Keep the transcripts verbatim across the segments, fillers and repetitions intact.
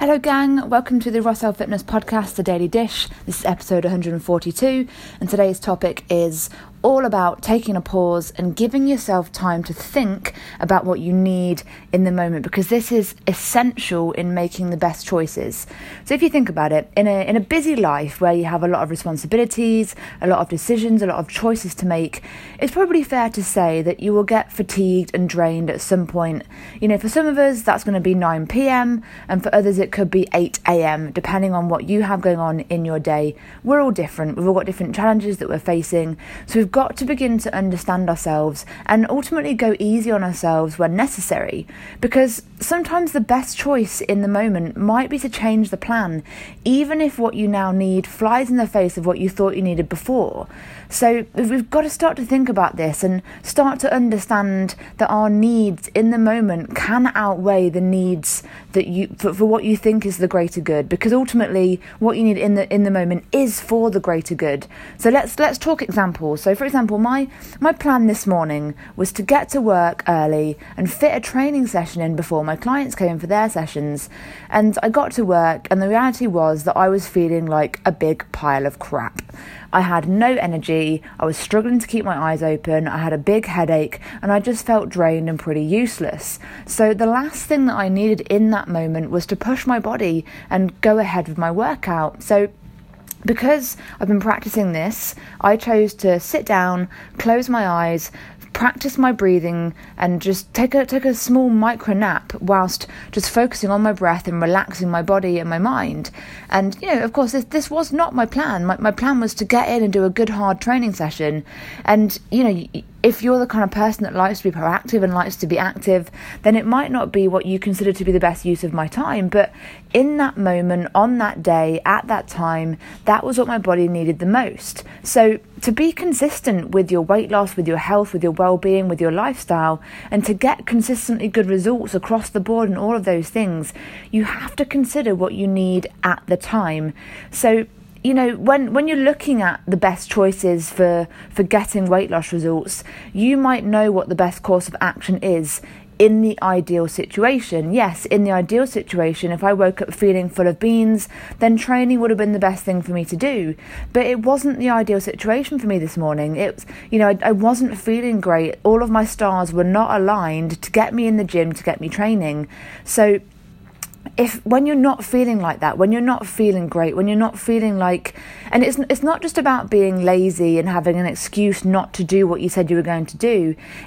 Hello gang, welcome to the Rossell Fitness Podcast, The Daily Dish. This is episode one hundred forty-two and today's topic is all about taking a pause and giving yourself time to think about what you need in the moment, because this is essential in making the best choices. So if you think about it, in a in a busy life where you have a lot of responsibilities, a lot of decisions, a lot of choices to make, it's probably fair to say that you will get fatigued and drained at some point. You know, for some of us that's going to be nine p.m. and for others it could be eight a.m. depending on what you have going on in your day. We're all different. We've all got different challenges that we're facing. So we've got to begin to understand ourselves and ultimately go easy on ourselves when necessary, because sometimes the best choice in the moment might be to change the plan, even if what you now need flies in the face of what you thought you needed before. So we've got to start to think about this and start to understand that our needs in the moment can outweigh the needs that you for, for what you think is the greater good, because ultimately what you need in the in the moment is for the greater good. So let's let's talk examples. So for example, my my plan this morning was to get to work early and fit a training session in before my clients came in for their sessions. And I got to work and the reality was that I was feeling like a big pile of crap. I had no energy, I was struggling to keep my eyes open, I had a big headache, and I just felt drained and pretty useless. So the last thing that I needed in that moment was to push my body and go ahead with my workout. So because I've been practicing this, I chose to sit down, close my eyes, practice my breathing and just take a take a small micro nap whilst just focusing on my breath and relaxing my body and my mind. And you know, of course, this this was not my plan. My my plan was to get in and do a good hard training session. And you know, if you're the kind of person that likes to be proactive and likes to be active, then it might not be what you consider to be the best use of my time. But in that moment, on that day, at that time, that was what my body needed the most. So to be consistent with your weight loss, with your health, with your well-being, with your lifestyle, and to get consistently good results across the board and all of those things, you have to consider what you need at the time. So you know, when, when you're looking at the best choices for, for getting weight loss results, you might know what the best course of action is in the ideal situation. Yes, in the ideal situation, if I woke up feeling full of beans, then training would have been the best thing for me to do. But it wasn't the ideal situation for me this morning. It was, you know, I, I wasn't feeling great. All of my stars were not aligned to get me in the gym, to get me training. So If when you're not feeling like that, when you're not feeling great, when you're not feeling like, and it's it's not just about being lazy and having an excuse not to do what you said you were going to do.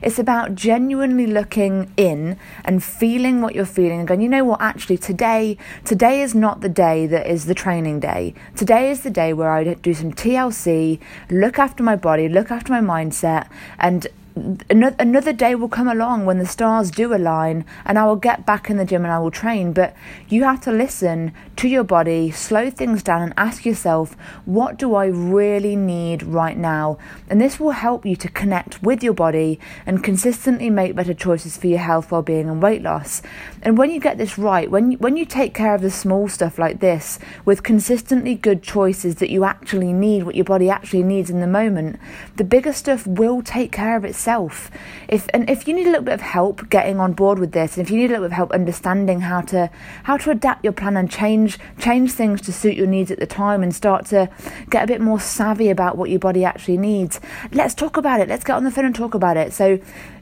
It's about genuinely looking in and feeling what you're feeling and going, you know what, actually today, today is not the day that is the training day. Today is the day where I do some T L C, look after my body, look after my mindset, and another day will come along when the stars do align and I will get back in the gym and I will train. But you have to listen to your body, slow things down and ask yourself, what do I really need right now? And this will help you to connect with your body and consistently make better choices for your health, well-being and weight loss. And when you get this right, when you, when you take care of the small stuff like this with consistently good choices that you actually need, what your body actually needs in the moment, the bigger stuff will take care of itself. If and if you need a little bit of help getting on board with this, and if you need a little bit of help understanding how to how to adapt your plan and change change things to suit your needs at the time, and start to get a bit more savvy about what your body actually needs, let's talk about it. Let's get on the phone and talk about it. So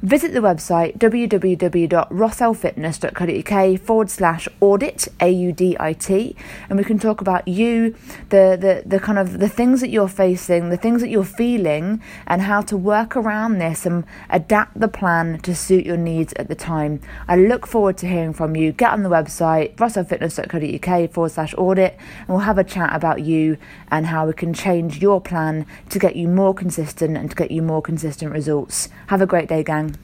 visit the website w w w dot rossellfitness dot co dot uk forward slash audit, A U D I T, and we can talk about you, the the the kind of the things that you're facing, the things that you're feeling, and how to work around this and adapt the plan to suit your needs at the time. I look forward to hearing from you. Get on the website, rossellfitness dot co dot uk forward slash audit, and we'll have a chat about you and how we can change your plan to get you more consistent and to get you more consistent results. Have a great day, gang.